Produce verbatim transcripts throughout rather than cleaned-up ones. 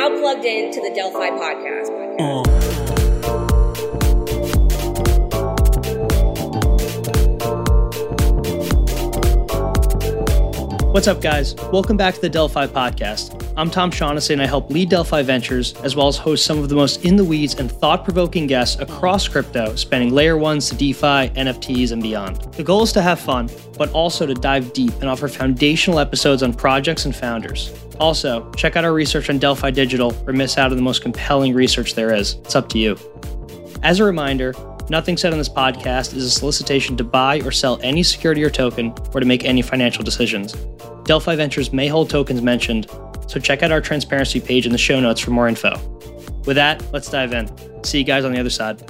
now plugged into the Delphi Podcast. What's up, guys? Welcome back to the Delphi Podcast. I'm Tom Shaughnessy, and I help lead Delphi Ventures, as well as host some of the most in-the-weeds and thought-provoking guests across crypto, spanning layer ones to DeFi, N F Ts, and beyond. The goal is to have fun, but also to dive deep and offer foundational episodes on projects and founders. Also, check out our research on Delphi Digital or miss out on the most compelling research there is. It's up to you. As a reminder, nothing said on this podcast is a solicitation to buy or sell any security or token or to make any financial decisions. Delphi Ventures may hold tokens mentioned, so check out our transparency page in the show notes for more info. With that, let's dive in. See you guys on the other side.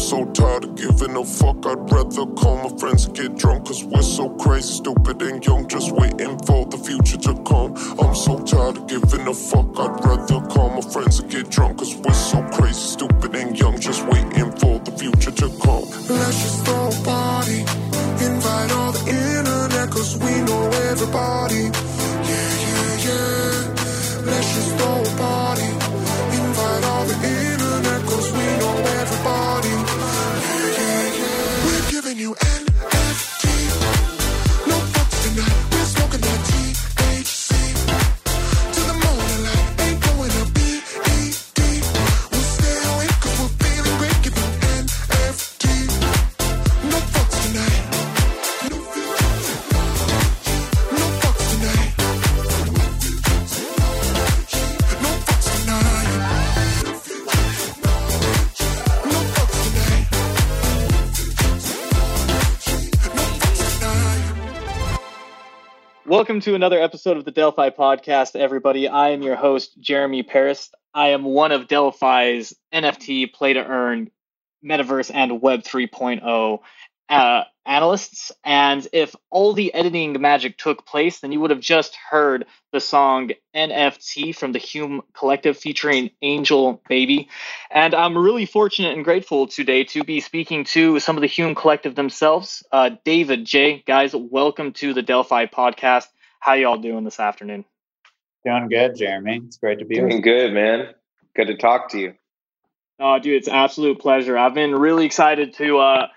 So tired of giving a fuck, I'd rather call my friends and get drunk, cause we're so crazy, stupid and young, just waiting for the future to come. I'm so tired of giving a fuck, I'd rather call my friends and get drunk, cause we're so crazy, stupid and young, just waiting for the future to come. Let's just throw a party, invite all the internet, cause we know everybody. Yeah, yeah, yeah. Let's just throw a party, invite all the internet, cause we know everybody. You N F T, no fucks tonight, we're smoking that T H C, to the morning light, ain't going to B E D, we'll stay awake cause we're feeling great, give you N F T, no fucks tonight, no fucks tonight, no fucks tonight, no fucks tonight, no fucks tonight, no fucks tonight. Welcome to another episode of the Delphi Podcast, everybody. I am your host, Jeremy Parris. I am one of Delphi's N F T, play-to-earn, Metaverse, and Web three point oh uh, analysts. And if all the editing magic took place, then you would have just heard the song N F T from the Hume Collective featuring Angel Baby. And I'm really fortunate and grateful today to be speaking to some of the Hume Collective themselves. Uh, David Jay, guys, welcome to the Delphi Podcast. How y'all doing this afternoon? Doing good, Jeremy. It's great to be here. Doing good, man. Good to talk to you. Oh, dude, it's an absolute pleasure. I've been really excited to uh,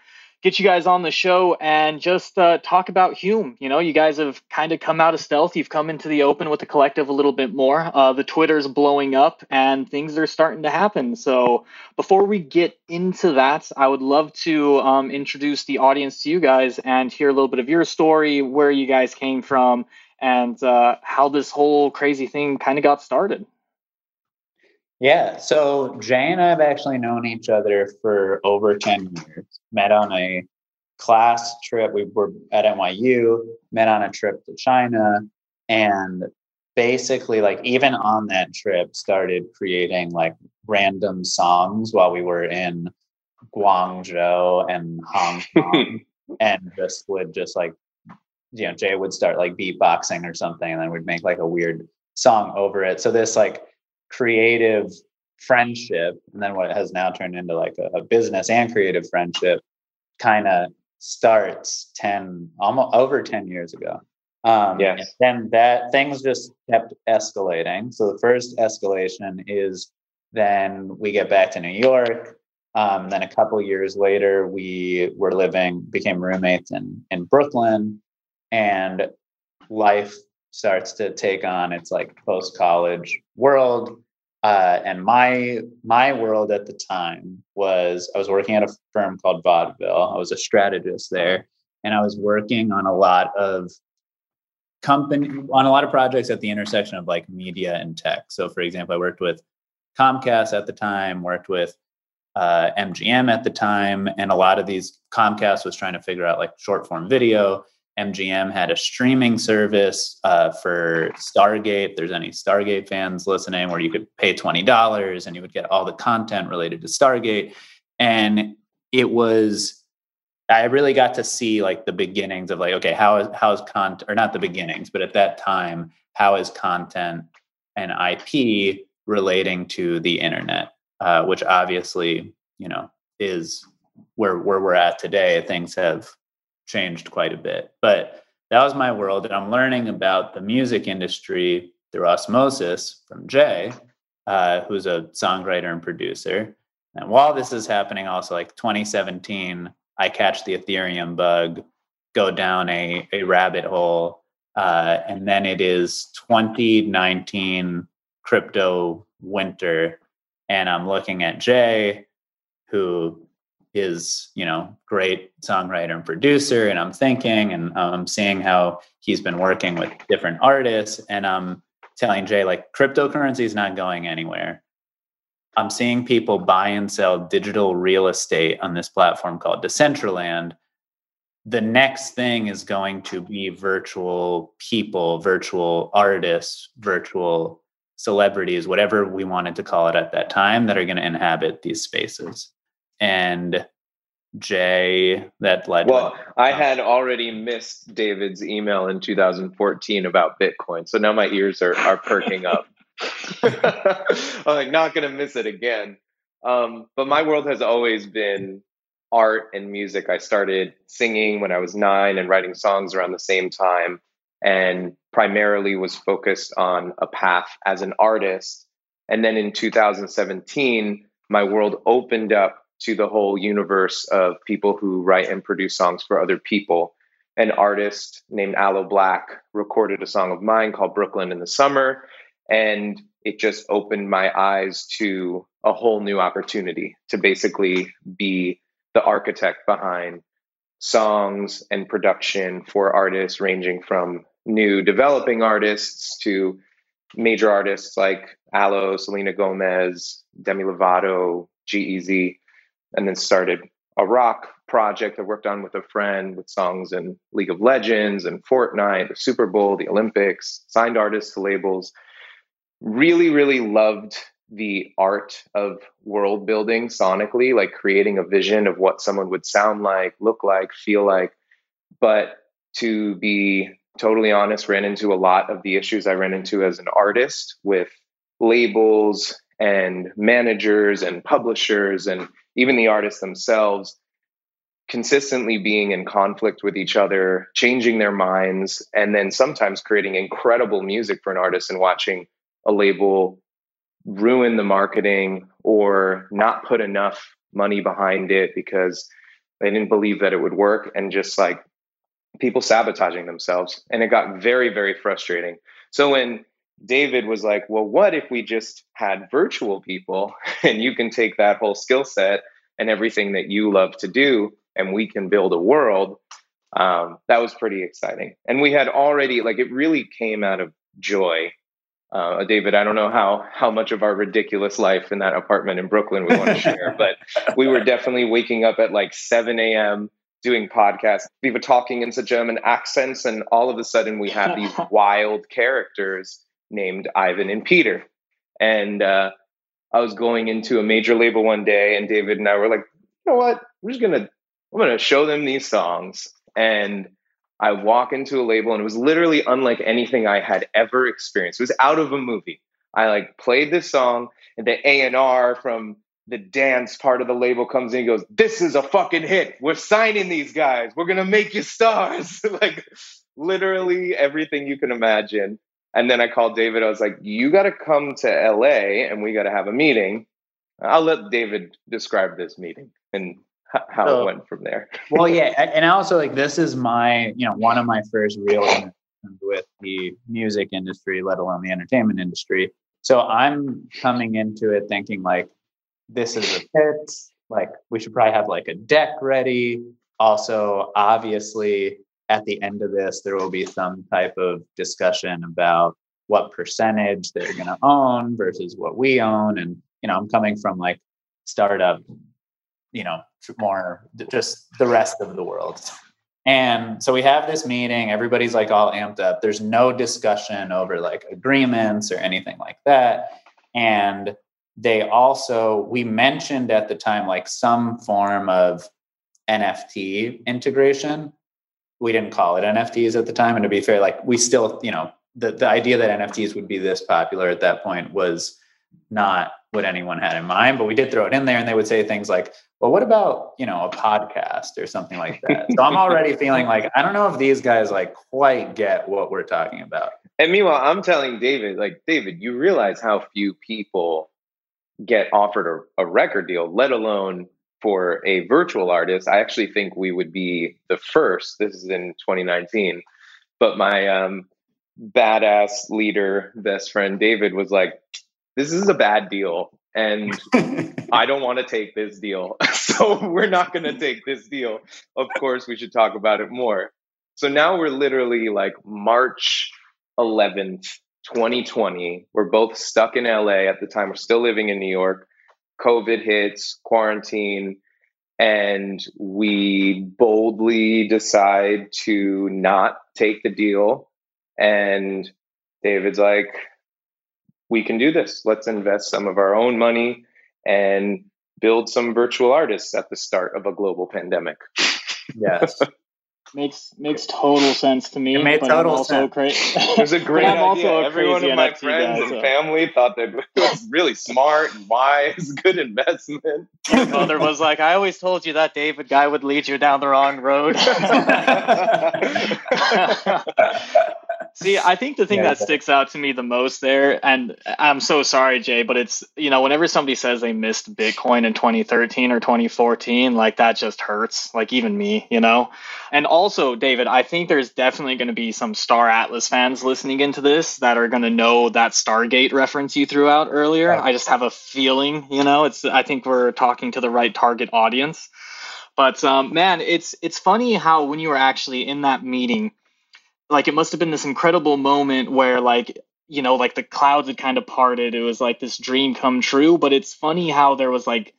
get you guys on the show and just uh, talk about Hume. You know, you guys have kind of come out of stealth. You've come into the open with the collective a little bit more. Uh, the Twitter's blowing up and things are starting to happen. So before we get into that, I would love to um, introduce the audience to you guys and hear a little bit of your story, where you guys came from, and uh, how this whole crazy thing kind of got started. Yeah, so Jay and I have actually known each other for over ten years. Met on a class trip. We were at N Y U, met on a trip to China, and basically, like, even on that trip, started creating, like, random songs while we were in Guangzhou and Hong Kong, and just would just, like, you know, Jay would start, like, beatboxing or something, and then we'd make, like, a weird song over it. So this, like, creative friendship, and then what has now turned into like a, a business and creative friendship, kind of starts ten almost over ten years ago. Um yes. And then that things just kept escalating. So the first escalation is then we get back to New York. Um then a couple years later we were living became roommates in in Brooklyn, and life starts to take on its like post-college world. Uh, and my my world at the time was I was working at a firm called Vaudeville. I was a strategist there, and I was working on a lot of company on a lot of projects at the intersection of like media and tech. So, for example, I worked with Comcast at the time, worked with uh, M G M at the time, and a lot of these Comcast was trying to figure out like short form video. M G M had a streaming service uh, for Stargate. If there's any Stargate fans listening, where you could pay twenty dollars and you would get all the content related to Stargate. And it was, I really got to see like the beginnings of like, okay, how is, how is content, or not the beginnings, but at that time, how is content and I P relating to the internet, uh, which obviously, you know, is where where we're at today, things have changed quite a bit. But that was my world. And I'm learning about the music industry through osmosis from Jay, uh, who's a songwriter and producer. And while this is happening, also like twenty seventeen, I catch the Ethereum bug, go down a, a rabbit hole. Uh, and then it is twenty nineteen crypto winter. And I'm looking at Jay, who is, you know, great songwriter and producer. And I'm thinking, and I'm seeing how he's been working with different artists. And I'm telling Jay, like, cryptocurrency is not going anywhere. I'm seeing people buy and sell digital real estate on this platform called Decentraland. The next thing is going to be virtual people, virtual artists, virtual celebrities, whatever we wanted to call it at that time, that are going to inhabit these spaces. And Jay, that led. Well, my- I had already missed David's email in two thousand fourteen about Bitcoin. So now my ears are, are perking up. I'm like, not going to miss it again. Um, but my world has always been art and music. I started singing when I was nine and writing songs around the same time, and primarily was focused on a path as an artist. And then in two thousand seventeen, my world opened up to the whole universe of people who write and produce songs for other people. An artist named Aloe Blacc recorded a song of mine called Brooklyn in the Summer, and it just opened my eyes to a whole new opportunity to basically be the architect behind songs and production for artists, ranging from new developing artists to major artists like Aloe, Selena Gomez, Demi Lovato, G-Eazy, and then started a rock project I worked on with a friend with songs in League of Legends and Fortnite, the Super Bowl, the Olympics, signed artists to labels. Really, really loved the art of world building sonically, like creating a vision of what someone would sound like, look like, feel like. But to be totally honest, ran into a lot of the issues I ran into as an artist with labels and managers and publishers and even the artists themselves, consistently being in conflict with each other, changing their minds, and then sometimes creating incredible music for an artist and watching a label ruin the marketing or not put enough money behind it because they didn't believe that it would work, and just like people sabotaging themselves. And it got very, very frustrating. So when David was like, well, what if we just had virtual people and you can take that whole skill set and everything that you love to do and we can build a world, um, that was pretty exciting. And we had already, like, it really came out of joy. Uh, David, I don't know how how much of our ridiculous life in that apartment in Brooklyn we want to share, but we were definitely waking up at like seven a.m. doing podcasts. We were talking in such German accents, and all of a sudden we had these wild characters named Ivan and Peter. And uh, I was going into a major label one day, and David and I were like, you know what? We're just gonna I'm gonna show them these songs. And I walk into a label, and it was literally unlike anything I had ever experienced. It was out of a movie. I like played this song, and the A and R from the dance part of the label comes in and goes, this is a fucking hit. We're signing these guys. We're going to make you stars. Like literally everything you can imagine. And then I called David. I was like, you got to come to L A and we got to have a meeting. I'll let David describe this meeting and how so, it went from there. Well, yeah. And also, like, this is my, you know, one of my first real interactions with the music industry, let alone the entertainment industry. So I'm coming into it thinking like, this is a pit. Like, we should probably have like a deck ready. Also, obviously, at the end of this, there will be some type of discussion about what percentage they're going to own versus what we own. And, you know, I'm coming from like startup, you know, more just the rest of the world. And so we have this meeting. Everybody's like all amped up. There's no discussion over like agreements or anything like that. And they also, we mentioned at the time, like some form of N F T integration. We didn't call it N F Ts at the time. And to be fair, like we still, you know, the, the idea that N F Ts would be this popular at that point was not what anyone had in mind, but we did throw it in there, and they would say things like, well, what about, you know, a podcast or something like that? So I'm already feeling like, I don't know if these guys like quite get what we're talking about. And meanwhile, I'm telling David, like, David, you realize how few people get offered a, a record deal, let alone for a virtual artist. I actually think we would be the first. This is in twenty nineteen. But my um, badass leader, best friend, David was like, this is a bad deal, and I don't want to take this deal. So we're not going to take this deal. Of course, we should talk about it more. So now we're literally like March eleventh, twenty twenty. We're both stuck in L A at the time. We're still living in New York. COVID hits, quarantine, and we boldly decide to not take the deal. And David's like, we can do this. Let's invest some of our own money and build some virtual artists at the start of a global pandemic. Yes. Makes makes total sense to me. It made total I'm also sense. Cra- it was a great I'm idea. Also a Everyone of my N F T friends guy, and so. family thought that it was really smart and wise, good investment. My father was like, I always told you that David guy would lead you down the wrong road. See, I think the thing yeah, that yeah. sticks out to me the most there, and I'm so sorry, Jay, but it's, you know, whenever somebody says they missed Bitcoin in twenty thirteen or twenty fourteen, like that just hurts, like even me, you know? And also, David, I think there's definitely going to be some Star Atlas fans listening into this that are going to know that Stargate reference you threw out earlier. Right. I just have a feeling, you know, it's, I think we're talking to the right target audience. But um, man, it's it's funny how when you were actually in that meeting, like, it must have been this incredible moment where, like, you know, like the clouds had kind of parted. It was like this dream come true. But it's funny how there was like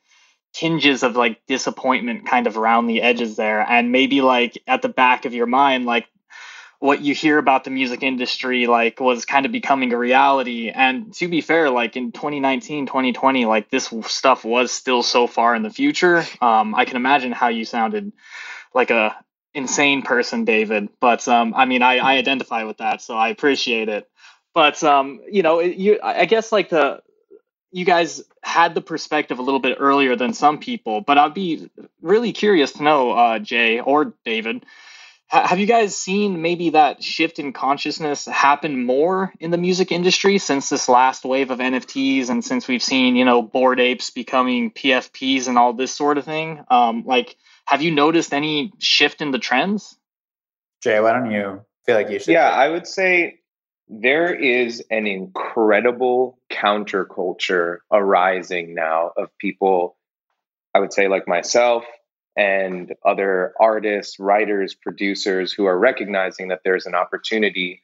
tinges of like disappointment kind of around the edges there. And maybe like at the back of your mind, like what you hear about the music industry, like was kind of becoming a reality. And to be fair, like in twenty nineteen, twenty twenty, like this stuff was still so far in the future. Um, I can imagine how you sounded like a insane person, David, but um I mean I, I identify with that, so I appreciate it. But um you know it, you I guess like the you guys had the perspective a little bit earlier than some people, but I'd be really curious to know, uh Jay or David, ha- have you guys seen maybe that shift in consciousness happen more in the music industry since this last wave of N F Ts, and since we've seen, you know, Bored Apes becoming P F Ps and all this sort of thing? Um like have you noticed any shift in the trends? Jay, why don't you feel like you should? Yeah, I would say there is an incredible counterculture arising now of people, I would say like myself and other artists, writers, producers who are recognizing that there's an opportunity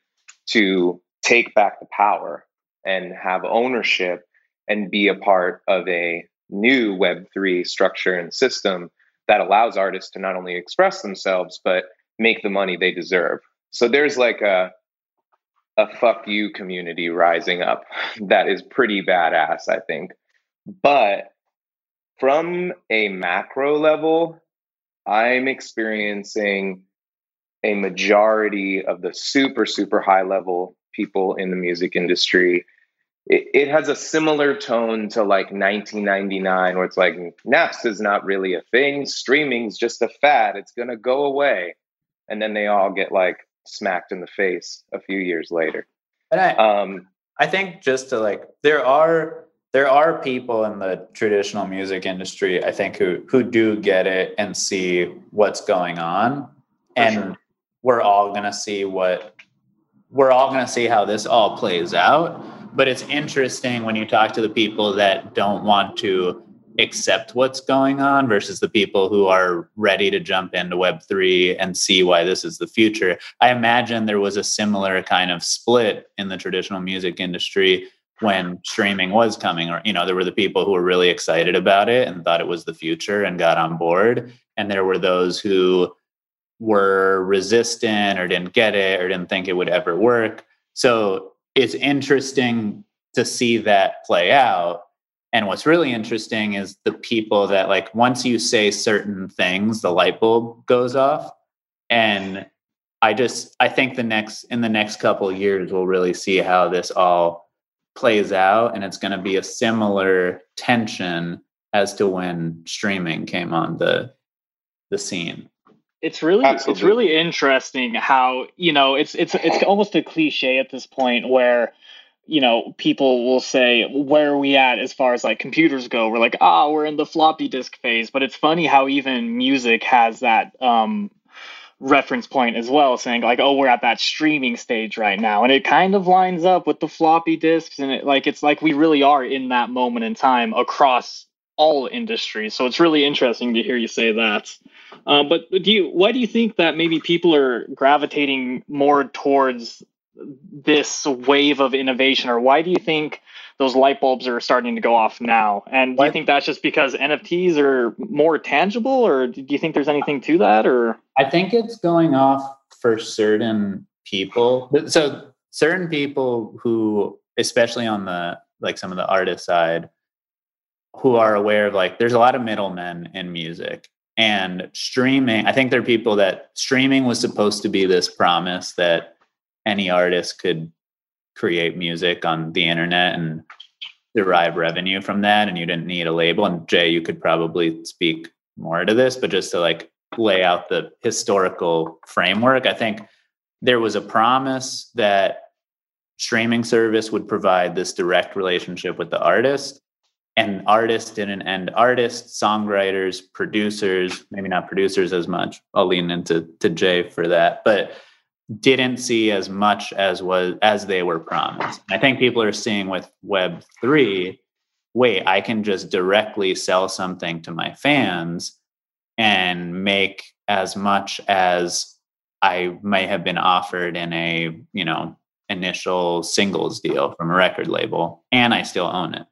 to take back the power and have ownership and be a part of a new Web three structure and system that allows artists to not only express themselves, but make the money they deserve. So there's like a a fuck you community rising up that is pretty badass, I think. But from a macro level, I'm experiencing a majority of the super, super high level people in the music industry. It, it has a similar tone to like nineteen ninety-nine, where it's like Napster is not really a thing. Streaming's just a fad. It's going to go away. And then they all get like smacked in the face a few years later. And I, um, I think just to like, there are, there are people in the traditional music industry, I think, who, who do get it and see what's going on. And sure. we're all going to see what, we're all going to see how this all plays out. But it's interesting when you talk to the people that don't want to accept what's going on versus the people who are ready to jump into Web three and see why this is the future. I imagine there was a similar kind of split in the traditional music industry when streaming was coming, or, you know, there were the people who were really excited about it and thought it was the future and got on board. And there were those who were resistant or didn't get it or didn't think it would ever work. So it's interesting to see that play out. And what's really interesting is the people that, like, once you say certain things, the light bulb goes off. And I just, I think the next, in the next couple of years, we'll really see how this all plays out, and it's going to be a similar tension as to when streaming came on the the scene. It's really Absolutely. it's really interesting how, you know, it's it's it's almost a cliche at this point where, you know, people will say, where are we at as far as like computers go? We're like, ah, oh, we're in the floppy disk phase. But it's funny how even music has that um, reference point as well, saying like, oh, we're at that streaming stage right now. And it kind of lines up with the floppy disks. And it, like, it's like we really are in that moment in time across all industries. So it's really interesting to hear you say that. Uh, but do you, why do you think that maybe people are gravitating more towards this wave of innovation, or why do you think those light bulbs are starting to go off now? And do you think that's just because N F Ts are more tangible, or do you think there's anything to that? Or I think it's going off for certain people. So certain people who, especially on the, like some of the artist side, who are aware of like, there's a lot of middlemen in music and streaming. I think there are people that streaming was supposed to be this promise that any artist could create music on the internet and derive revenue from that. And you didn't need a label. And Jay, you could probably speak more to this, but just to like lay out the historical framework, I think there was a promise that streaming service would provide this direct relationship with the artist, and artists didn't end artists, songwriters, producers, maybe not producers as much. I'll lean into to Jay for that, but didn't see as much as was as they were promised. I think people are seeing with Web three, wait, I can just directly sell something to my fans and make as much as I may have been offered in a, you know, initial singles deal from a record label, and I still own it.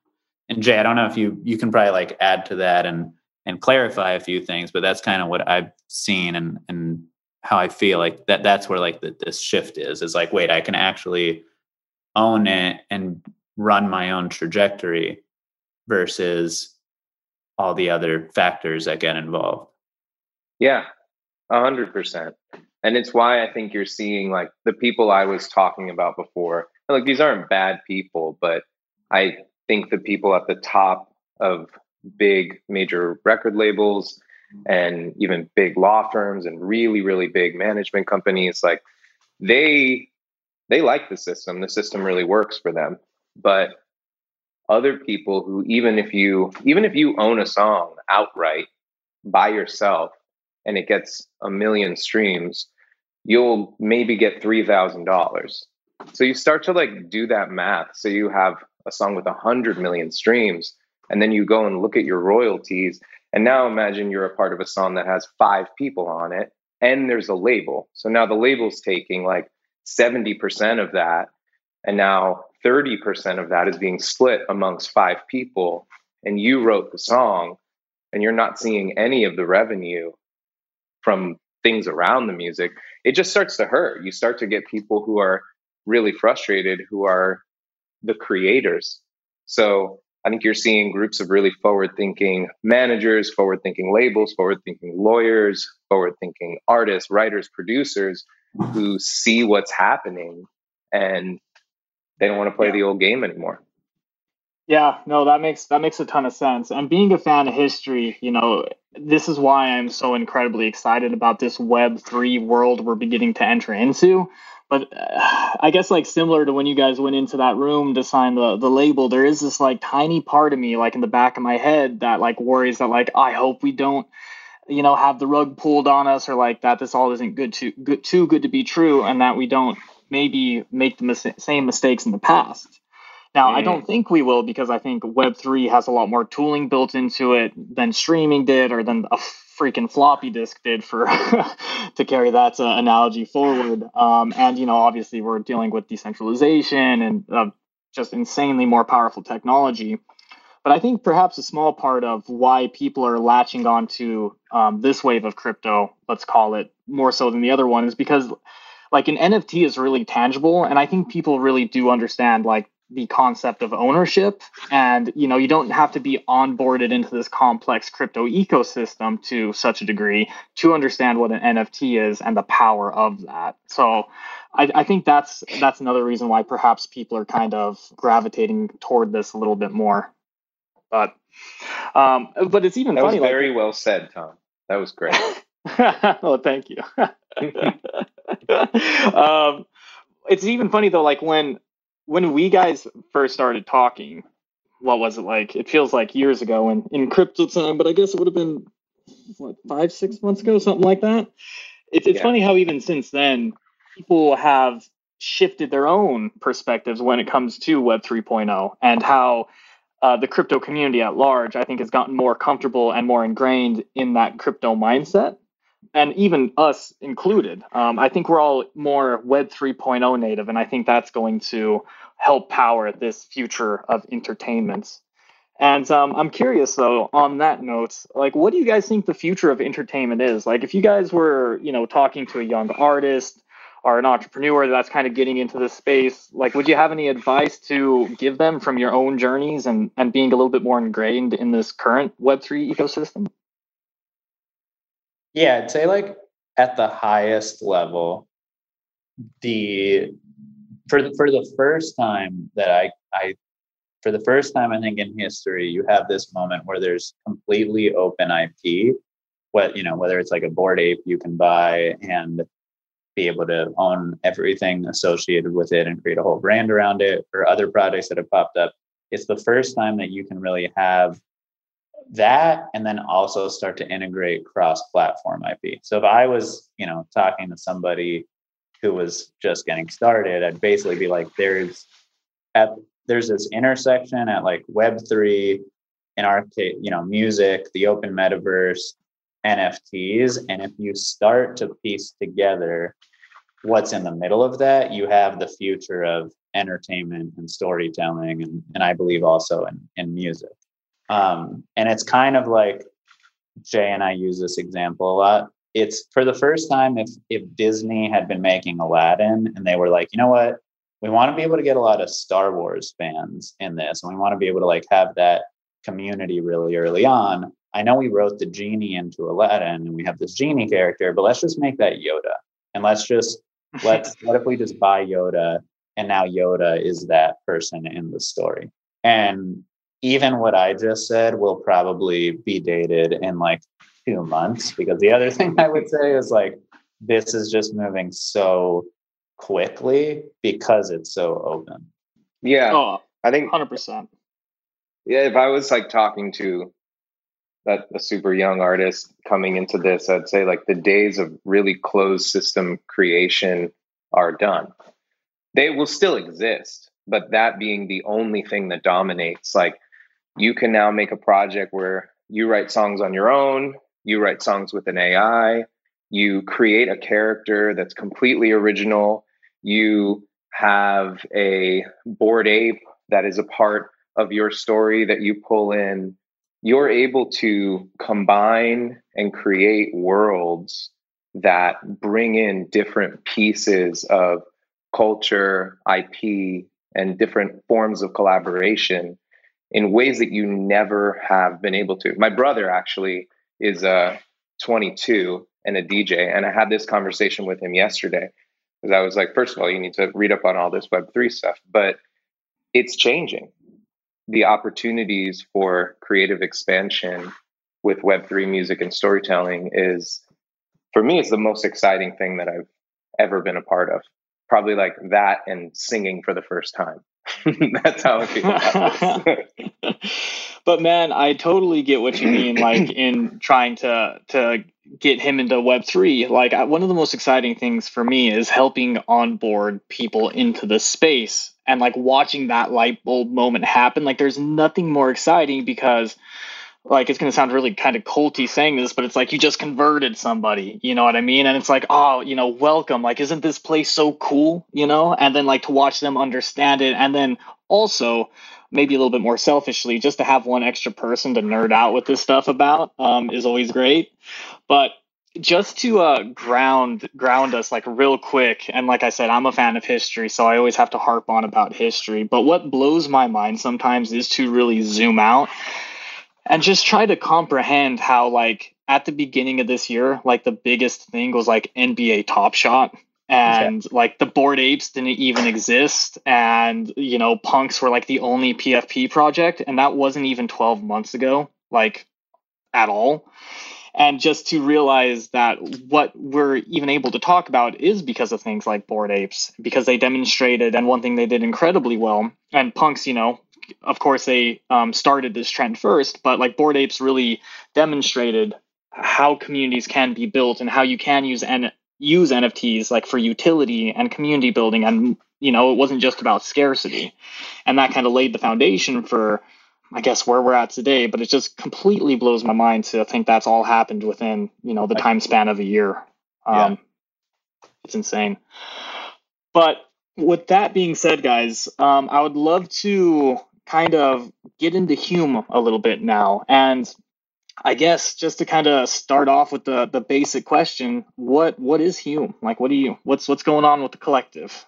And Jay, I don't know if you you can probably like add to that and and clarify a few things, but that's kind of what I've seen and and how I feel like that that's where like the, this shift is, is like, wait, I can actually own it and run my own trajectory versus all the other factors that get involved. Yeah, a hundred percent. And it's why I think you're seeing like the people I was talking about before, like these aren't bad people, but I think the people at the top of big major record labels and even big law firms and really, really big management companies, like they they like the system. The system really works for them. But other people who, even if you even if you own a song outright by yourself and it gets a million streams, you'll maybe get three thousand dollars. So you start to like do that math. So you have a song with one hundred million streams, and then you go and look at your royalties. And now imagine you're a part of a song that has five people on it and there's a label. So now the label's taking like seventy percent of that. And now thirty percent of that is being split amongst five people. And you wrote the song and you're not seeing any of the revenue from things around the music. It just starts to hurt. You start to get people who are really frustrated, who are the creators. So I think you're seeing groups of really forward-thinking managers, forward-thinking labels, forward-thinking lawyers, forward-thinking artists, writers, producers who see what's happening and they don't want to play yeah. the old game anymore. Yeah, no, that makes that makes a ton of sense. And being a fan of history, you know, this is why I'm so incredibly excited about this Web three world we're beginning to enter into. But uh, I guess like similar to when you guys went into that room to sign the, the label, there is this like tiny part of me, like in the back of my head, that like worries that like, I hope we don't, you know, have the rug pulled on us, or like that this all isn't good to good, too good to be true, and that we don't maybe make the mis- same mistakes in the past. Now, I don't think we will, because I think Web three has a lot more tooling built into it than streaming did, or than a freaking floppy disk did, for to carry that uh, analogy forward. Um, and, you know, obviously we're dealing with decentralization and uh, just insanely more powerful technology. But I think perhaps a small part of why people are latching onto um, this wave of crypto, let's call it, more so than the other one, is because like an N F T is really tangible. And I think people really do understand like the concept of ownership. And, you know, you don't have to be onboarded into this complex crypto ecosystem to such a degree to understand what an N F T is and the power of that. So I, I think that's that's another reason why perhaps people are kind of gravitating toward this a little bit more. But um, but it's even that funny. That was very like, well said, Tom. That was great. Oh, thank you. um, it's even funny, though, like when when we guys first started talking, what was it like? It feels like years ago in, in crypto time, but I guess it would have been, what, five, six months ago, something like that. It's, it's yeah. funny how even since then, people have shifted their own perspectives when it comes to Web three point oh and how uh, the crypto community at large, I think, has gotten more comfortable and more ingrained in that crypto mindset. And even us included, um, I think we're all more Web three point oh native, and I think that's going to help power this future of entertainment. And um, I'm curious, though, on that note, like, what do you guys think the future of entertainment is? Like, if you guys were, you know, talking to a young artist or an entrepreneur that's kind of getting into this space, like, would you have any advice to give them from your own journeys and, and being a little bit more ingrained in this current Web three ecosystem? Yeah, I'd say like at the highest level, the for the, for the first time that I, I for the first time, I think in history, you have this moment where there's completely open I P, what, you know, whether it's like a Bored Ape you can buy and be able to own everything associated with it and create a whole brand around it, or other products that have popped up. It's the first time that you can really have that, and then also start to integrate cross-platform I P. So if I was, you know, talking to somebody who was just getting started, I'd basically be like, there's at there's this intersection at like Web three, in our case, you know, music, the open metaverse, N F Ts. And if you start to piece together what's in the middle of that, you have the future of entertainment and storytelling, and, and I believe also in, in music. Um, and it's kind of like, Jay and I use this example a lot. It's for the first time, if if Disney had been making Aladdin and they were like, you know what, we want to be able to get a lot of Star Wars fans in this, and we want to be able to like have that community really early on. I know we wrote the genie into Aladdin and we have this genie character, but let's just make that Yoda. And let's just, let's, what if we just buy Yoda, and now Yoda is that person in the story. And even what I just said will probably be dated in like two months, because the other thing I would say is like, this is just moving so quickly because it's so open. Yeah, oh, I think one hundred percent. Yeah, if I was like talking to that, a super young artist coming into this, I'd say like the days of really closed system creation are done. They will still exist, but that being the only thing that dominates, like, you can now make a project where you write songs on your own, you write songs with an A I, you create a character that's completely original, you have a Bored Ape that is a part of your story that you pull in. You're able to combine and create worlds that bring in different pieces of culture, I P, and different forms of collaboration in ways that you never have been able to. My brother actually is uh, twenty-two and a D J. And I had this conversation with him yesterday, because I was like, first of all, you need to read up on all this Web three stuff, but it's changing. The opportunities for creative expansion with Web three music and storytelling is, for me, is the most exciting thing that I've ever been a part of. Probably like that and singing for the first time. That's how I feel about this. But man, I totally get what you mean, like in trying to to get him into Web three. Like, I, one of the most exciting things for me is helping onboard people into the space and like watching that light bulb moment happen. Like, there's nothing more exciting, because like, it's going to sound really kind of culty saying this, but it's like, you just converted somebody, you know what I mean? And it's like, oh, you know, welcome. Like, isn't this place so cool, you know? And then like to watch them understand it. And then also maybe a little bit more selfishly, just to have one extra person to nerd out with this stuff about um, is always great. But just to uh, ground ground us like real quick, and like I said, I'm a fan of history, so I always have to harp on about history. But what blows my mind sometimes is to really zoom out and just try to comprehend how, like, at the beginning of this year, like, the biggest thing was like N B A Top Shot. And okay. like the Bored Apes didn't even exist. And, you know, Punks were like the only P F P project. And that wasn't even twelve months ago, like at all. And just to realize that what we're even able to talk about is because of things like Bored Apes, because they demonstrated, and one thing they did incredibly well, and Punks, you know, of course, they um, started this trend first, but like Bored Apes really demonstrated how communities can be built and how you can use N F Ts. Use N F Ts like for utility and community building, and you know it wasn't just about scarcity, and that kind of laid the foundation for, I guess, where we're at today. But it just completely blows my mind to think that's all happened within you know the time span of a year. Um, yeah. It's insane. But with that being said, guys, um, I would love to kind of get into Hume a little bit now, and I guess just to kind of start off with the, the basic question, what what is Hume? Like, what do you what's what's going on with the collective?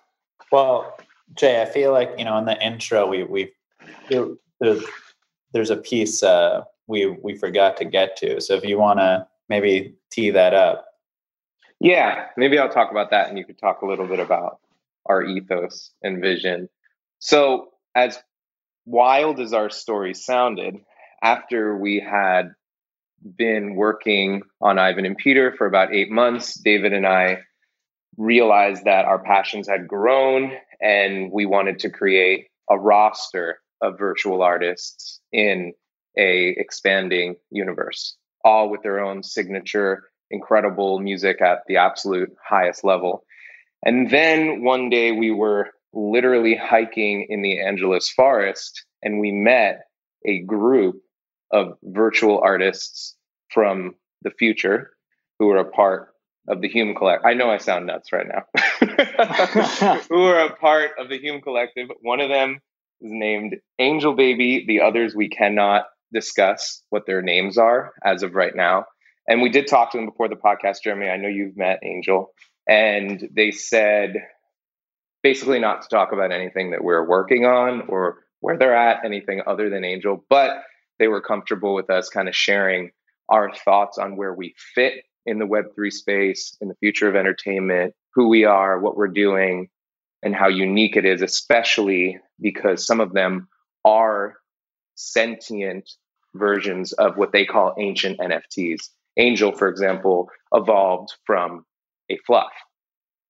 Well, Jay, I feel like you know in the intro we we there's, there's a piece uh, we we forgot to get to. So if you want to maybe tee that up, yeah, maybe I'll talk about that, and you could talk a little bit about our ethos and vision. So as wild as our story sounded, after we had been working on Ivan and Peter for about eight months, David and I realized that our passions had grown and we wanted to create a roster of virtual artists in a expanding universe, all with their own signature, incredible music at the absolute highest level. And then one day we were literally hiking in the Angeles forest and we met a group of virtual artists from the future who are a part of the Hume Collective. I know I sound nuts right now. Who are a part of the Hume Collective. One of them is named Angel Baby. The others, we cannot discuss what their names are as of right now. And we did talk to them before the podcast, Jeremy. I know you've met Angel. And they said basically not to talk about anything that we're working on or where they're at, anything other than Angel. But they were comfortable with us kind of sharing our thoughts on where we fit in the Web three space, in the future of entertainment, who we are, what we're doing, and how unique it is, especially because some of them are sentient versions of what they call ancient N F Ts. Angel, for example, evolved from a fluff.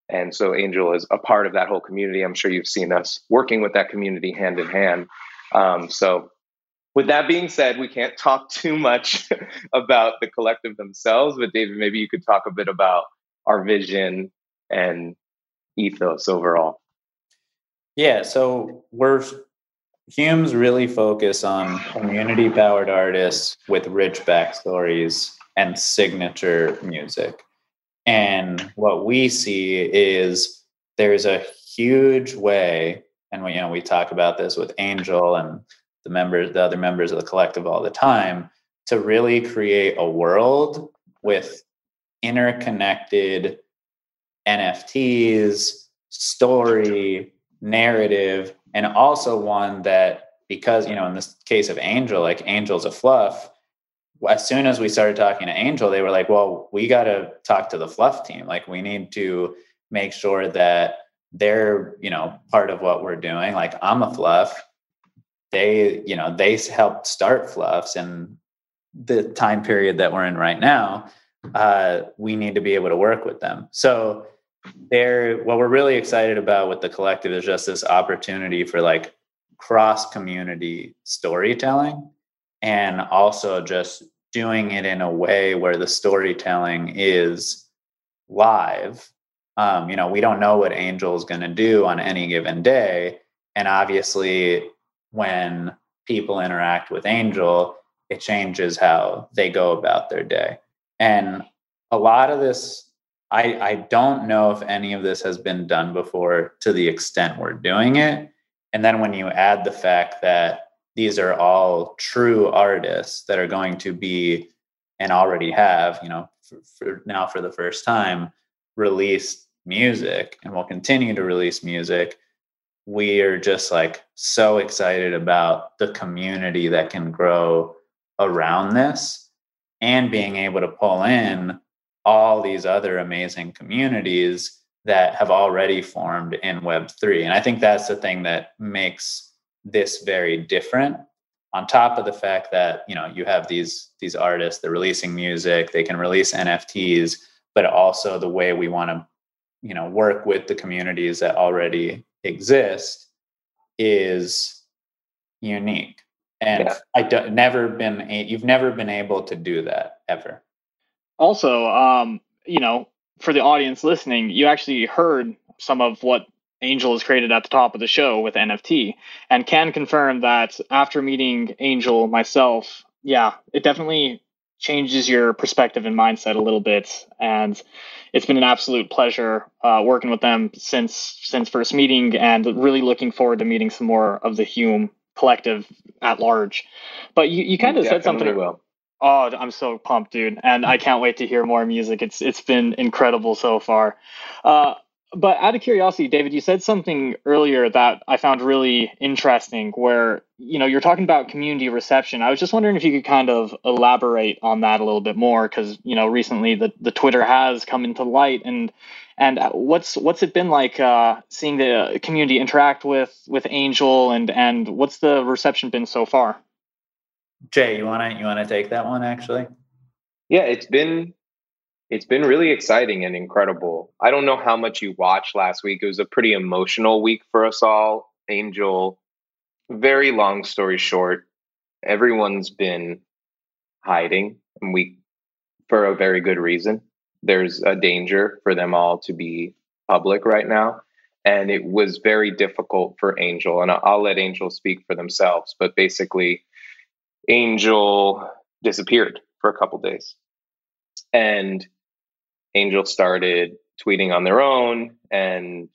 And so Angel is a part of that whole community. I'm sure you've seen us working with that community hand in hand. Um, so with that being said, we can't talk too much about the collective themselves, but David, maybe you could talk a bit about our vision and ethos overall. Yeah, so we're Hume's really focus on community-powered artists with rich backstories and signature music. And what we see is there's a huge way, and we, you know, we talk about this with Angel and the members, the other members of the collective all the time, to really create a world with interconnected N F Ts, story, narrative, and also one that, because, you know, in this case of Angel, like Angel's a fluff. As soon as we started talking to Angel, they were like, well, we got to talk to the fluff team. Like, we need to make sure that they're, you know, part of what we're doing. Like, I'm a fluff. They, you know, they helped start fluffs, and the time period that we're in right now, uh, we need to be able to work with them. So they're, what we're really excited about with the collective is just this opportunity for like cross community storytelling, and also just doing it in a way where the storytelling is live. Um, you know, we don't know what Angel is going to do on any given day. And obviously, when people interact with Angel, it changes how they go about their day. And a lot of this, I, I don't know if any of this has been done before to the extent we're doing it. And then when you add the fact that these are all true artists that are going to be, and already have, you know, for, for now for the first time, released music and will continue to release music. We are just like so excited about the community that can grow around this and being able to pull in all these other amazing communities that have already formed in Web three. And I think that's the thing that makes this very different, on top of the fact that, you know, you have these, these artists, they're releasing music, they can release N F Ts, but also the way we want to, you know, work with the communities that already exist is unique. And yeah. I don't, never been, you've never been able to do that ever. Also, um, you know, for the audience listening, you actually heard some of what Angel has created at the top of the show with N F T, and can confirm that after meeting Angel myself, yeah, it definitely changes your perspective and mindset a little bit. And it's been an absolute pleasure uh, working with them since since first meeting, and really looking forward to meeting some more of the Hume Collective at large. But you, you kind of said something. Well. Oh, I'm so pumped, dude. And I can't wait to hear more music. It's It's been incredible so far. Uh, But out of curiosity, David, you said something earlier that I found really interesting where, you know, you're talking about community reception. I was just wondering if you could kind of elaborate on that a little bit more, because, you know, recently the, the Twitter has come into light, and and what's what's it been like uh, seeing the community interact with with Angel, and and what's the reception been so far? Jay, you want to you want to take that one, actually? Yeah, it's been. It's been really exciting and incredible. I don't know how much you watched last week. It was a pretty emotional week for us all. Angel, very long story short, everyone's been hiding, and we, for a very good reason. There's a danger for them all to be public right now. And it was very difficult for Angel, and I'll let Angel speak for themselves. But basically, Angel disappeared for a couple days. And Angel started tweeting on their own, and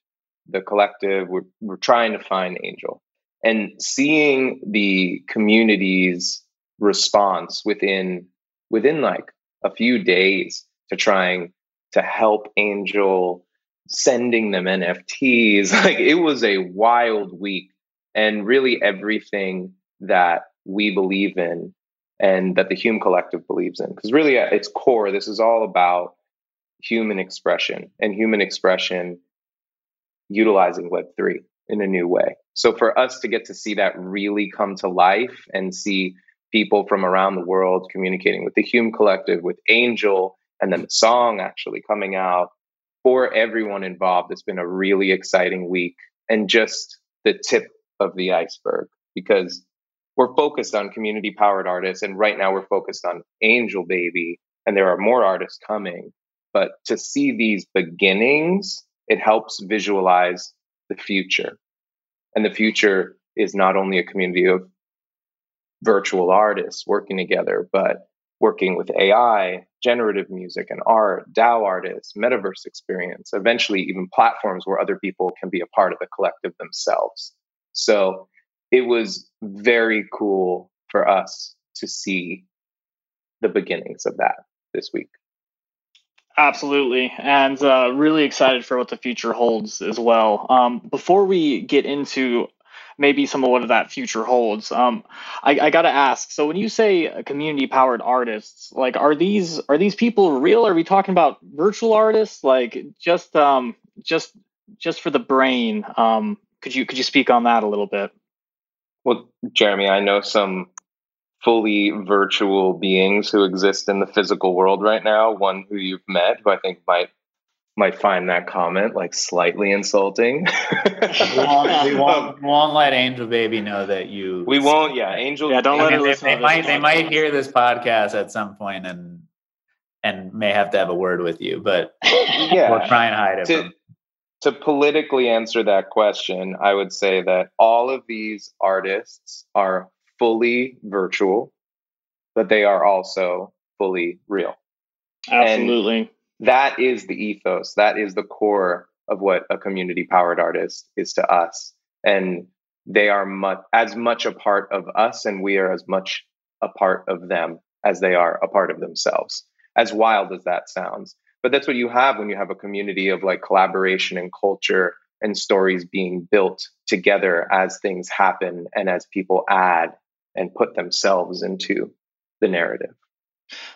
the collective were, were trying to find Angel. And seeing the community's response within within like a few days to trying to help Angel, sending them N F Ts, like it was a wild week. And really everything that we believe in and that the Hume Collective believes in. Because really at its core, this is all about human expression, and human expression utilizing Web three in a new way. So for us to get to see that really come to life, and see people from around the world communicating with the Hume Collective, with Angel, and then the song actually coming out, for everyone involved, it's been a really exciting week, and just the tip of the iceberg, because we're focused on community-powered artists, and right now we're focused on Angel Baby, and there are more artists coming. But to see these beginnings, it helps visualize the future. And the future is not only a community of virtual artists working together, but working with A I, generative music and art, DAO artists, metaverse experience, eventually even platforms where other people can be a part of the collective themselves. So it was very cool for us to see the beginnings of that this week. Absolutely. And uh, really excited for what the future holds as well. Um, before we get into maybe some of what that future holds, um, I, I got to ask, so when you say community-powered artists, like, are these are these people real? Are we talking about virtual artists? Like, just um, just just for the brain, um, could you could you speak on that a little bit? Well, Jeremy, I know some fully virtual beings who exist in the physical world right now. One who you've met, who I think might might find that comment like slightly insulting. we, won't, we won't, won't let Angel Baby know that you. We won't. Yeah, Angel. Yeah, don't let her listen. They, they might. Podcast. They might hear this podcast at some point and and may have to have a word with you. But yeah, we'll try and hide it. To, from- To politically answer that question, I would say that all of these artists are fully virtual, but they are also fully real. Absolutely. And that is the ethos. That is the core of what a community-powered artist is to us. And they are much, as much a part of us, and we are as much a part of them as they are a part of themselves. as wild as that sounds. But that's what you have when you have a community of like collaboration and culture and stories being built together as things happen and as people add and put themselves into the narrative.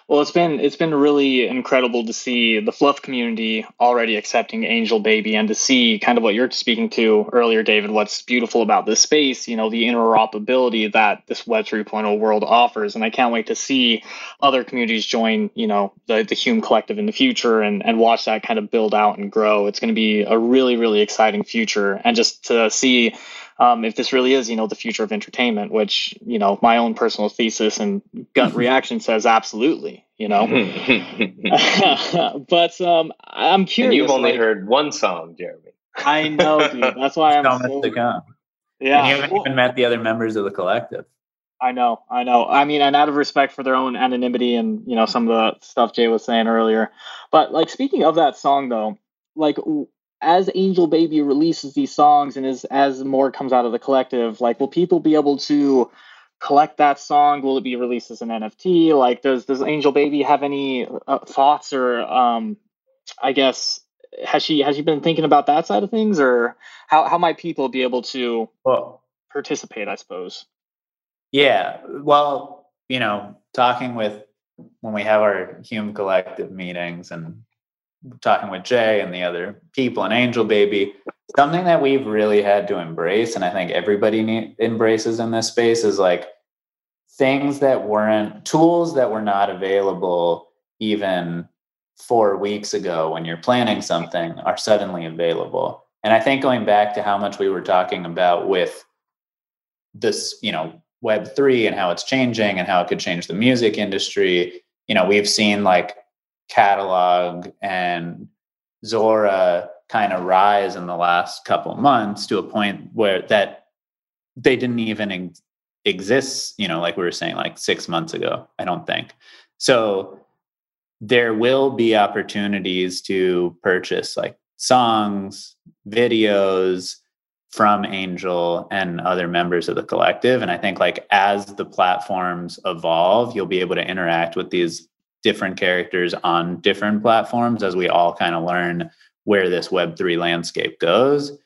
Well, it's been it's been really incredible to see the Fluff community already accepting Angel Baby, and to see kind of what you're speaking to earlier, David, what's beautiful about this space, you know, the interoperability that this Web three point oh world offers. And I can't wait to see other communities join, you know, the, the Hume Collective in the future and, and watch that kind of build out and grow. It's going to be a really, really exciting future. And just to see Um, if this really is, you know, the future of entertainment, which, you know, my own personal thesis and gut reaction says absolutely, you know. But um, I'm curious. And you've only like, heard one song, Jeremy. I know, dude. That's why I'm so, yeah. And you haven't well, even met the other members of the collective. I know, I know. I mean, and out of respect for their own anonymity and, you know, some of the stuff Jay was saying earlier. But, like, speaking of that song, though, like, as Angel Baby releases these songs and as, as more comes out of the collective, like, will people be able to collect that song? Will it be released as an N F T? Like, does, does Angel Baby have any uh, thoughts or, um, I guess, has she, has she been thinking about that side of things, or how, how might people be able to well, participate, I suppose? Yeah. Well, you know, talking with, when we have our Hume Collective meetings and talking with Jay and the other people and Angel Baby, something that we've really had to embrace, and I think everybody need, embraces in this space, is like things that weren't, tools that were not available even four weeks ago when you're planning something are suddenly available. And I think going back to how much we were talking about with this, you know, Web three and how it's changing and how it could change the music industry, you know, we've seen like Catalog and Zora kind of rise in the last couple months to a point where that they didn't even ex- exist, you know, like we were saying, like six months ago, I don't think. So there will be opportunities to purchase like songs, videos from Angel and other members of the collective. And I think like as the platforms evolve, you'll be able to interact with these different characters on different platforms as we all kind of learn where this Web three landscape goes.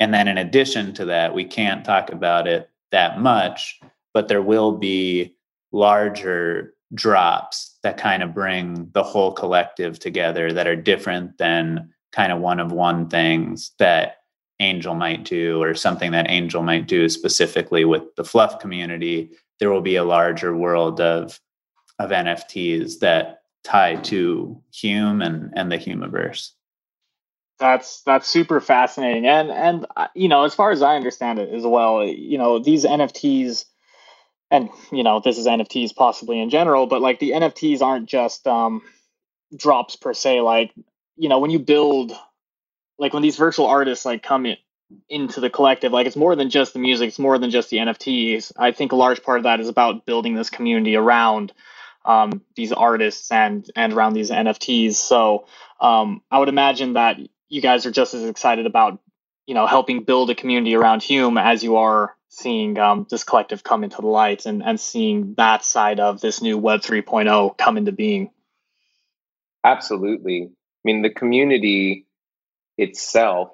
And then in addition to that, we can't talk about it that much, but there will be larger drops that kind of bring the whole collective together that are different than kind of one-of-one things that Angel might do, or something that Angel might do specifically with the Fluff community. There will be a larger world of of N F Ts that tie to Hume and, and the Humiverse. That's, that's super fascinating. And, and, you know, as far as I understand it as well, you know, these N F Ts, and, you know, this is N F Ts possibly in general, but like the N F Ts aren't just um, drops per se. Like, you know, when you build, like when these virtual artists like come in, into the collective, like it's more than just the music, it's more than just the N F Ts. I think a large part of that is about building this community around Um, these artists and and around these N F Ts. So um, I would imagine that you guys are just as excited about, you know, helping build a community around Hume as you are seeing um, this collective come into the light and, and seeing that side of this new Web three point oh come into being. Absolutely. I mean, the community itself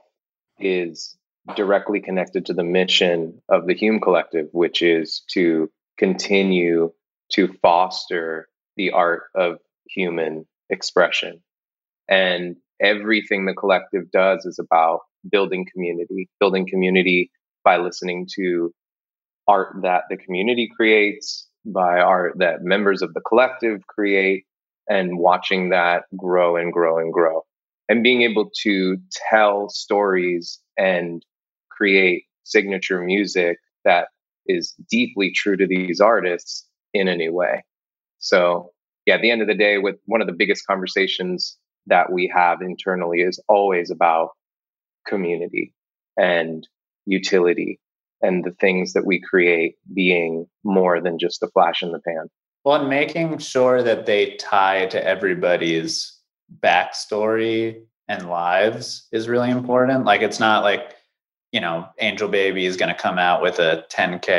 is directly connected to the mission of the Hume Collective, which is to continue to foster the art of human expression. And everything the collective does is about building community, building community by listening to art that the community creates, by art that members of the collective create, and watching that grow and grow and grow. And being able to tell stories and create signature music that is deeply true to these artists in a new way. So yeah, at the end of the day, with one of the biggest conversations that we have internally is always about community and utility and the things that we create being more than just a flash in the pan. Well, and making sure that they tie to everybody's backstory and lives is really important. Like, it's not like, you know, Angel Baby is going to come out with a ten K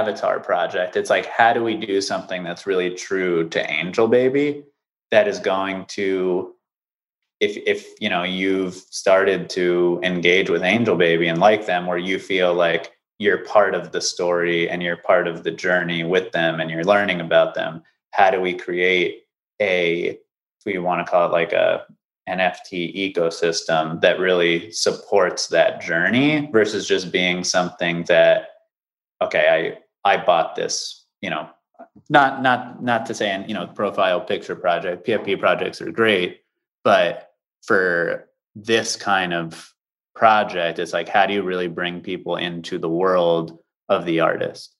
avatar project. It's like, how do we do something that's really true to Angel Baby that is going to, if if you know, you've started to engage with Angel Baby and like them, where you feel like you're part of the story and you're part of the journey with them and you're learning about them. How do we create a, if we want to call it like a N F T ecosystem that really supports that journey versus just being something that, okay, I, I bought this, you know, not, not, not to say, and, you know, profile picture project, P F P projects are great, but for this kind of project, it's like, how do you really bring people into the world of the artist?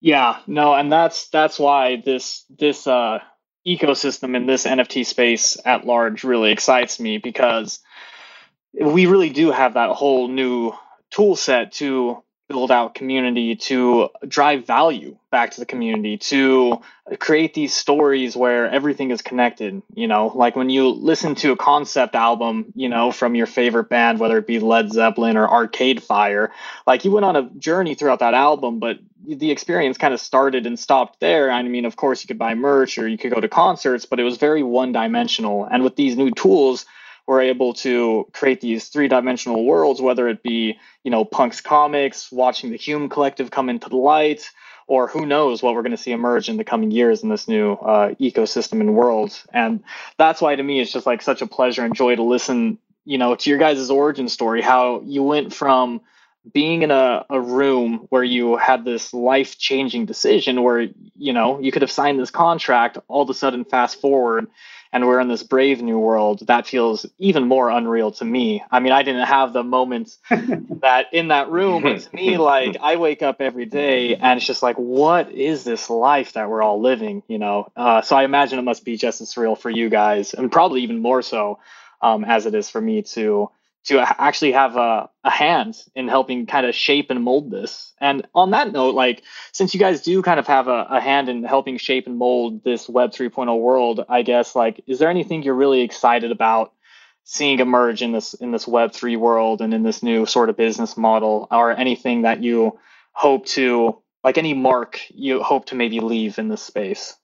Yeah, no. And that's, that's why this, this, uh, ecosystem in this N F T space at large really excites me, because we really do have that whole new tool set to build out community, to drive value back to the community, to create these stories where everything is connected. You know, like when you listen to a concept album, you know, from your favorite band, whether it be Led Zeppelin or Arcade Fire, like you went on a journey throughout that album, but the experience kind of started and stopped there. I mean, of course, you could buy merch or you could go to concerts, but it was very one-dimensional. And with these new tools, we're able to create these three-dimensional worlds, whether it be, you know, Punks comics, watching the Hume Collective come into the light, or who knows what we're going to see emerge in the coming years in this new uh, ecosystem and world. And that's why, to me, it's just like such a pleasure and joy to listen, you know, to your guys' origin story, how you went from being in a, a room where you had this life-changing decision where, you know, you could have signed this contract, all of a sudden fast forward, and we're in this brave new world that feels even more unreal to me. I mean, I didn't have the moments that in that room, but to me, like, I wake up every day and it's just like, what is this life that we're all living, you know? Uh, so I imagine it must be just as surreal for you guys, and probably even more so um, as it is for me to to actually have a, a hand in helping kind of shape and mold this. And on that note, like, since you guys do kind of have a, a hand in helping shape and mold this Web 3.0 world, I guess, like, is there anything you're really excited about seeing emerge in this, in this Web three world and in this new sort of business model, or anything that you hope to, like, any mark you hope to maybe leave in this space?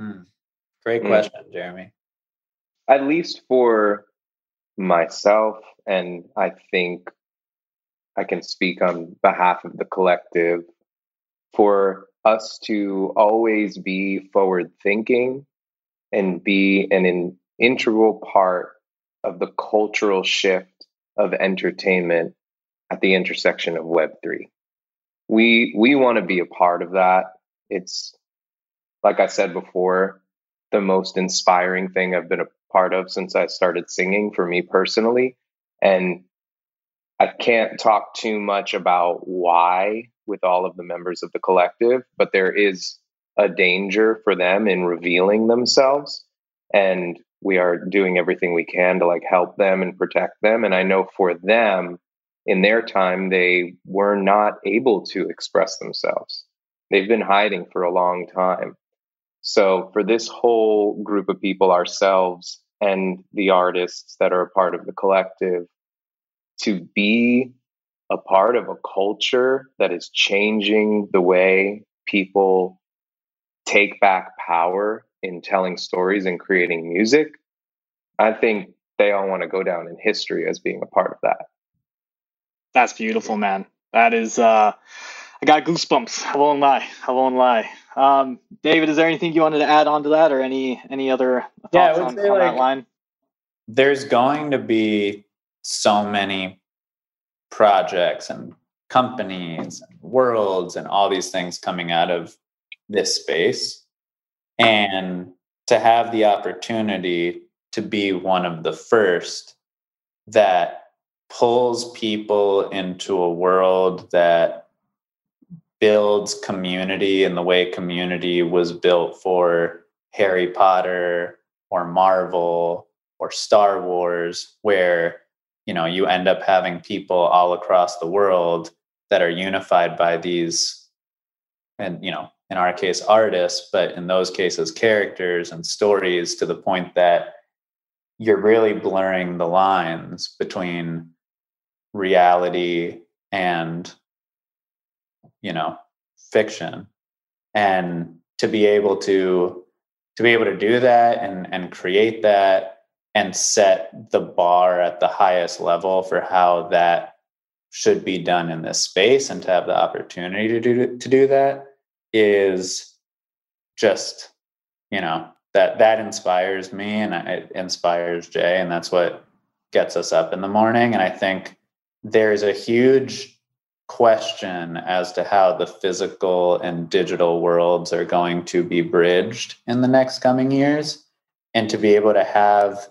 Mm. Great mm. question, Jeremy. At least for myself, and I think I can speak on behalf of the collective, for us to always be forward thinking and be an, an integral part of the cultural shift of entertainment at the intersection of Web three. We we want to be a part of that. It's, like I said before, the most inspiring thing I've been a part of since I started singing, for me personally. And I can't talk too much about why with all of the members of the collective, but there is a danger for them in revealing themselves. And we are doing everything we can to like help them and protect them. And I know for them, in their time, they were not able to express themselves. They've been hiding for a long time. So for this whole group of people, ourselves and the artists that are a part of the collective, to be a part of a culture that is changing the way people take back power in telling stories and creating music, I think they all want to go down in history as being a part of that. That's beautiful, man. That is... uh I got goosebumps. I won't lie. I won't lie. Um, David, is there anything you wanted to add on to that, or any any other thoughts yeah, I would on, say on like, that line? There's going to be so many projects and companies and worlds and all these things coming out of this space. And to have the opportunity to be one of the first that pulls people into a world that builds community in the way community was built for Harry Potter or Marvel or Star Wars, where, you know, you end up having people all across the world that are unified by these, and, you know, in our case, artists, but in those cases, characters and stories, to the point that you're really blurring the lines between reality and, you know, fiction. And to be able to to be able to do that and, and create that and set the bar at the highest level for how that should be done in this space, and to have the opportunity to do to do that is just, you know, that that inspires me and it inspires Jay, and that's what gets us up in the morning. And I think there's a huge question as to how the physical and digital worlds are going to be bridged in the next coming years, and to be able to have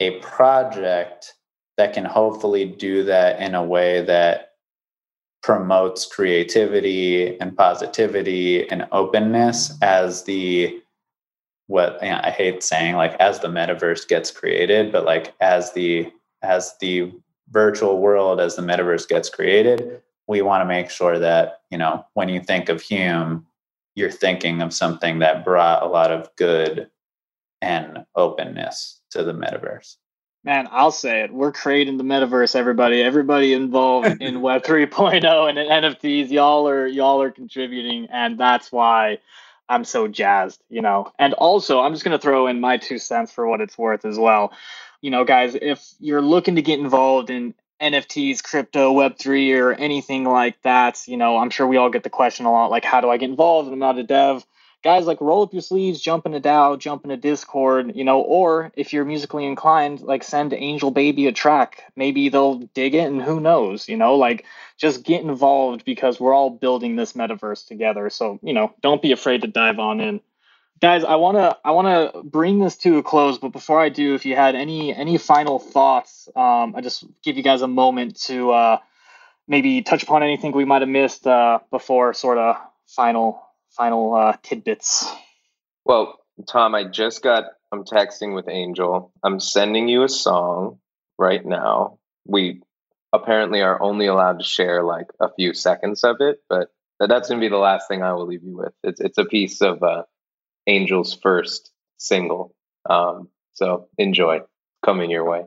a project that can hopefully do that in a way that promotes creativity and positivity and openness as the, what you know, I hate saying, like, as the metaverse gets created, but like as the, as the virtual world, as the metaverse gets created, we want to make sure that, you know, when you think of Hume, you're thinking of something that brought a lot of good and openness to the metaverse. Man, I'll say it. We're creating the metaverse, everybody. Everybody involved in Web 3.0 and in N F Ts, y'all are y'all are contributing, and that's why I'm so jazzed, you know. And also, I'm just going to throw in my two cents for what it's worth as well. You know, guys, if you're looking to get involved in N F Ts, crypto, Web three, or anything like that, you know, I'm sure we all get the question a lot, like, how do I get involved? I'm not a dev. Guys, like, roll up your sleeves, jump in a DAO, jump in a Discord, you know, or if you're musically inclined, like, send Angel Baby a track. Maybe they'll dig it, and who knows, you know, like, just get involved, because we're all building this metaverse together. So, you know, don't be afraid to dive on in. Guys, I want to I want to bring this to a close, but before I do, if you had any any final thoughts, um, I just give you guys a moment to uh, maybe touch upon anything we might have missed uh, before sort of final Final uh, tidbits. Well, Tom, I just got, I'm texting with Angel. I'm sending you a song right now. We apparently are only allowed to share like a few seconds of it, but that's going to be the last thing I will leave you with. It's it's a piece of uh, Angel's first single. Um, so enjoy. Coming your way.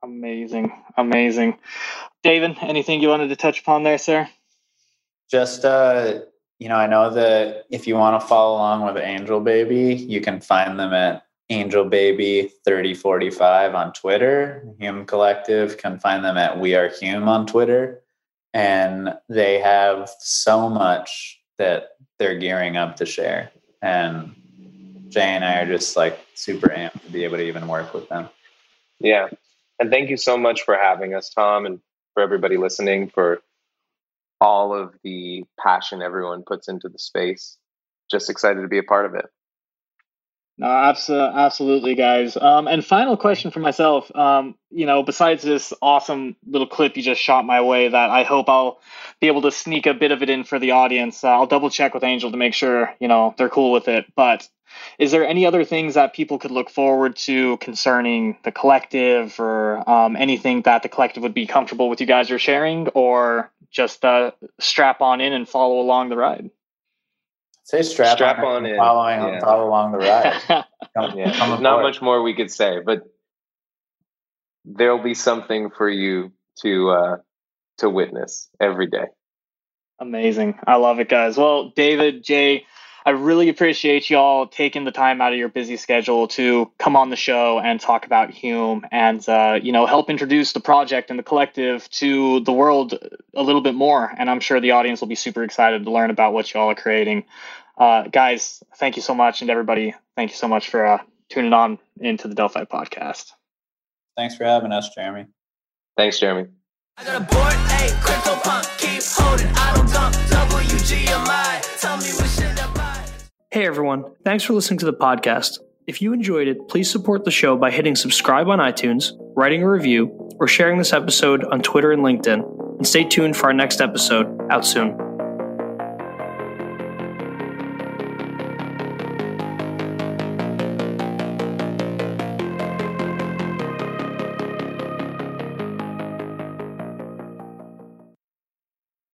Amazing. Amazing. David, anything you wanted to touch upon there, sir? Just, uh, You know, I know that if you want to follow along with Angel Baby, you can find them at Angel Baby thirty forty-five on Twitter. Hume Collective can find them at We Are Hume on Twitter. And they have so much that they're gearing up to share. And Jay and I are just like super amped to be able to even work with them. Yeah. And thank you so much for having us, Tom, and for everybody listening, for all of the passion everyone puts into the space. Just excited to be a part of it. No, absolutely, absolutely, guys. Um, and final question for myself. Um, you know, besides this awesome little clip you just shot my way, that I hope I'll be able to sneak a bit of it in for the audience. Uh, I'll double check with Angel to make sure, you know, they're cool with it. But is there any other things that people could look forward to concerning the collective, or um, anything that the collective would be comfortable with you guys are sharing, or just uh, strap on in and follow along the ride? Say strap, strap on, on in, following, yeah. follow along the ride. Come, yeah. come Not much more we could say, but there'll be something for you to uh, to witness every day. Amazing. I love it, guys. Well, David, Jay, I really appreciate y'all taking the time out of your busy schedule to come on the show and talk about Hume, and, uh, you know, help introduce the project and the collective to the world a little bit more. And I'm sure the audience will be super excited to learn about what y'all are creating. Uh, guys, thank you so much. And everybody, thank you so much for uh, tuning on into the Delphi podcast. Thanks for having us, Jeremy. Thanks, Jeremy. I got a bored ape, crypto punk, keep holding, I don't dump, W G M I, tell me what shit I buy. Hey everyone, thanks for listening to the podcast. If you enjoyed it, please support the show by hitting subscribe on iTunes, writing a review, or sharing this episode on Twitter and LinkedIn. And stay tuned for our next episode, out soon.